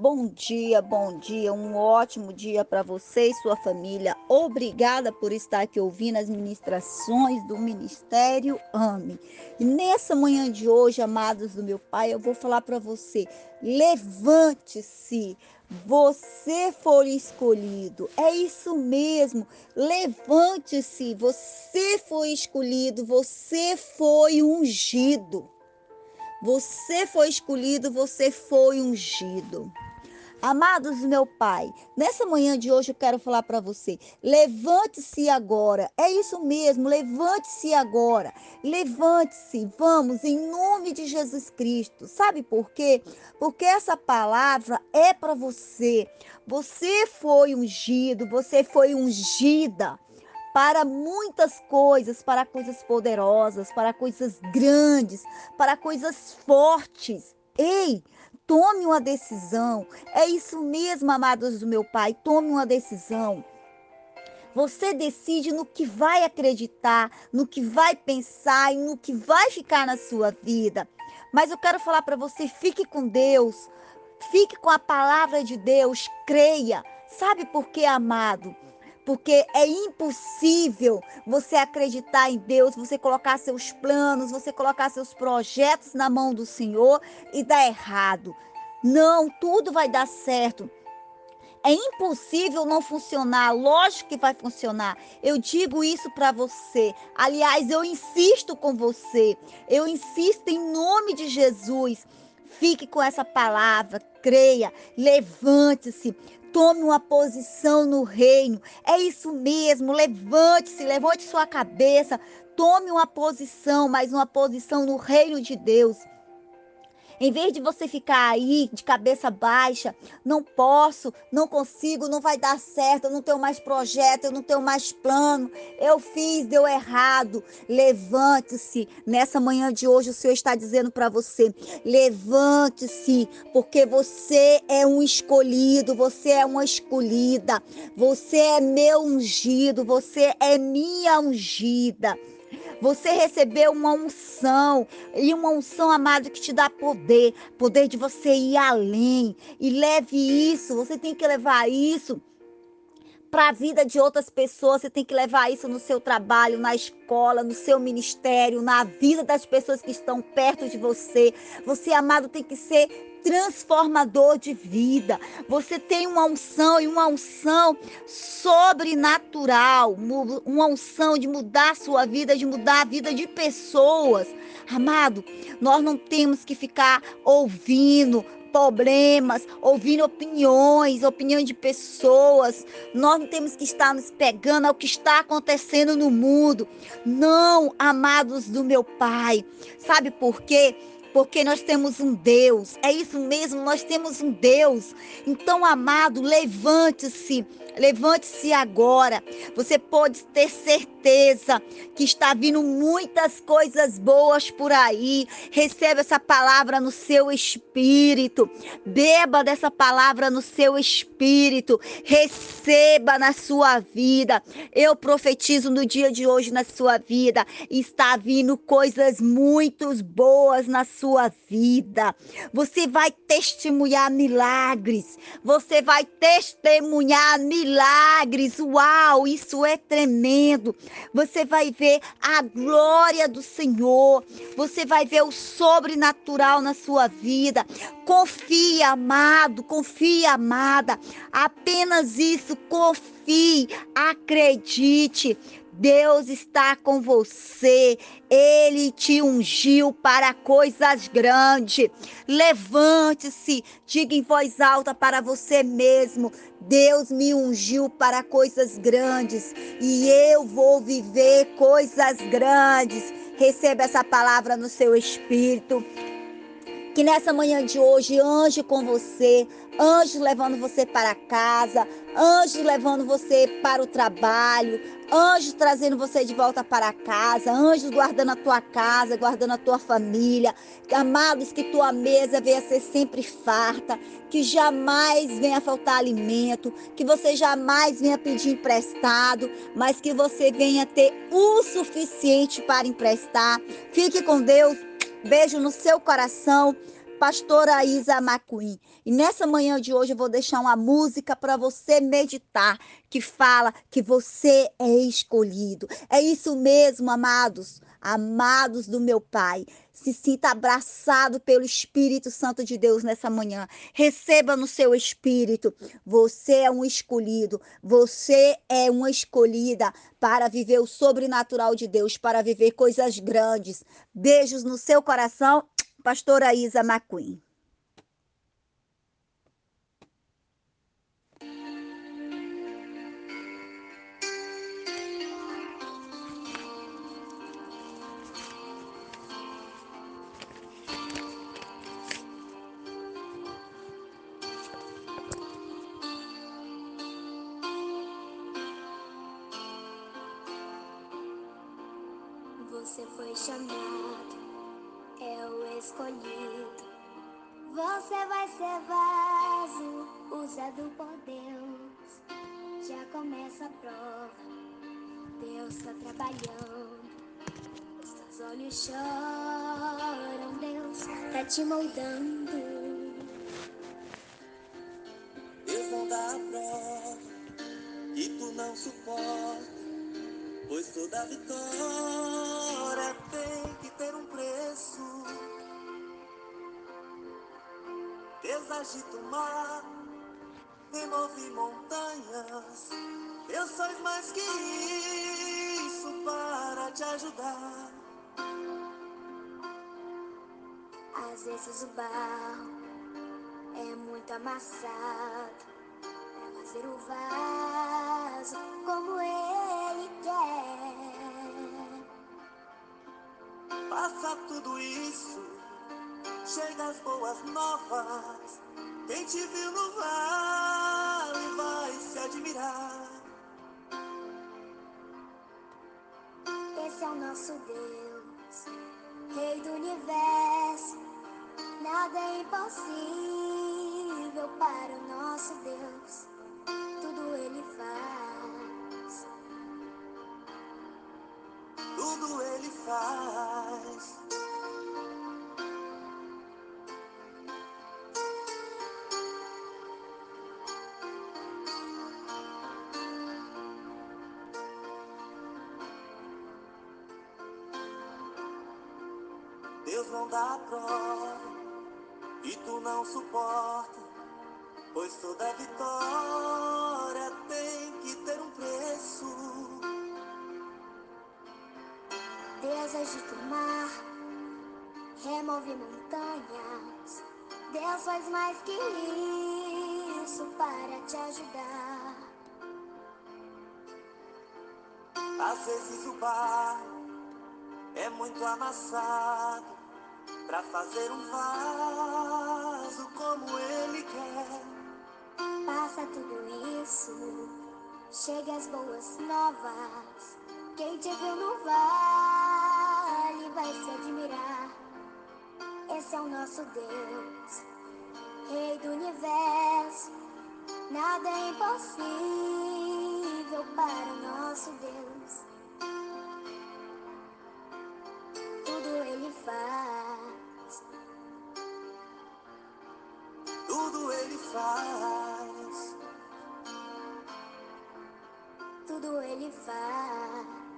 Bom dia, um ótimo dia para você e sua família. Obrigada por estar aqui ouvindo as ministrações do Ministério Ame. E nessa manhã de hoje, amados do meu Pai, eu vou falar para você, levante-se, você foi escolhido. É isso mesmo, levante-se, você foi escolhido, você foi ungido. Você foi escolhido, você foi ungido. Amados meu Pai, nessa manhã de hoje eu quero falar para você, levante-se agora, é isso mesmo, levante-se agora, levante-se, vamos, em nome de Jesus Cristo. Sabe por quê? Porque essa palavra é para você, você foi ungido, você foi ungida para muitas coisas, para coisas poderosas, para coisas grandes, para coisas fortes. Ei, tome uma decisão, é isso mesmo, amados do meu Pai, tome uma decisão. Você decide no que vai acreditar, no que vai pensar e no que vai ficar na sua vida. Mas eu quero falar para você, fique com Deus, fique com a palavra de Deus, creia. Sabe por quê, amado? Porque é impossível você acreditar em Deus, você colocar seus planos, você colocar seus projetos na mão do Senhor e dar errado. Não, tudo vai dar certo. É impossível não funcionar, lógico que vai funcionar. Eu digo isso para você. Aliás, eu insisto com você. Eu insisto em nome de Jesus. Fique com essa palavra, creia, levante-se. Tome uma posição no reino, é isso mesmo, levante-se, levante sua cabeça, tome uma posição, mas uma posição no reino de Deus. Em vez de você ficar aí de cabeça baixa, não posso, não consigo, não vai dar certo, eu não tenho mais projeto, eu não tenho mais plano, eu fiz, deu errado. Levante-se, nessa manhã de hoje o Senhor está dizendo para você, levante-se, porque você é um escolhido, você é uma escolhida, você é meu ungido, você é minha ungida. Você recebeu uma unção, e uma unção, amado, que te dá poder, poder de você ir além, e leve isso, você tem que levar isso para a vida de outras pessoas, você tem que levar isso no seu trabalho, na escola, no seu ministério, na vida das pessoas que estão perto de você. Você, amado, tem que ser transformador de vida. Você tem uma unção, e uma unção sobrenatural, uma unção de mudar a sua vida, de mudar a vida de pessoas. Amado, nós não temos que ficar ouvindo problemas, ouvindo opiniões de pessoas. Nós não temos que estar nos pegando ao que está acontecendo no mundo. Não, amados do meu Pai. Sabe por quê? Porque nós temos um Deus, é isso mesmo, nós temos um Deus. Então, amado, levante-se. Levante-se agora, você pode ter certeza que está vindo muitas coisas boas por aí. Receba essa palavra no seu espírito, beba dessa palavra no seu espírito, receba na sua vida. Eu profetizo no dia de hoje na sua vida, está vindo coisas muito boas na sua vida. Você vai testemunhar milagres, você vai testemunhar milagres, uau, isso é tremendo. Você vai ver a glória do Senhor, você vai ver o sobrenatural na sua vida. Confia, amado, confia, amada, apenas isso, confie, acredite. Deus está com você, Ele te ungiu para coisas grandes. Levante-se, diga em voz alta para você mesmo, Deus me ungiu para coisas grandes e eu vou viver coisas grandes. Receba essa palavra no seu espírito. Que nessa manhã de hoje, anjo com você, anjo levando você para casa, anjo levando você para o trabalho, anjo trazendo você de volta para casa, anjos guardando a tua casa, guardando a tua família. Amados, que tua mesa venha ser sempre farta, que jamais venha faltar alimento, que você jamais venha pedir emprestado, mas que você venha ter o suficiente para emprestar. Fique com Deus. Beijo no seu coração. Pastora Isa McQueen. E nessa manhã de hoje eu vou deixar uma música para você meditar, que fala que você é escolhido. É isso mesmo, amados, amados do meu Pai. Se sinta abraçado pelo Espírito Santo de Deus nessa manhã. Receba no seu espírito. Você é um escolhido. Você é uma escolhida para viver o sobrenatural de Deus, para viver coisas grandes. Beijos no seu coração. Pastora Isa McQueen. Você foi chamado, é o escolhido. Você vai ser vaso, usado por Deus. Já começa a prova, Deus tá trabalhando. Os teus olhos choram, Deus tá te moldando. Deus não dá a prova que tu não suporta, pois toda vitória tem que ter um preço. Deus agita o mar, remove montanhas. Deus faz mais que isso para te ajudar. Às vezes o barro é muito amassado, pra fazer o vaso como Ele quer. Passa tudo isso, chega as boas novas. Quem te viu no vale vai se admirar. Esse é o nosso Deus, Rei do universo. Nada é impossível para o nosso Deus. Tudo Ele faz. Tudo Ele faz. Deus não dá a prova e tu não suporta, pois toda vitória tem que ter um preço. Deus agita o mar, remove montanhas. Deus faz mais que isso para te ajudar. Às vezes o barro é muito amassado, pra fazer um vaso como Ele quer. Passa tudo isso, chega as boas novas. Quem te viu no vale vai se admirar. Esse é o nosso Deus, Rei do universo. Nada é impossível para o nosso Deus. Tudo Ele faz. Tudo Ele faz. Tudo Ele faz.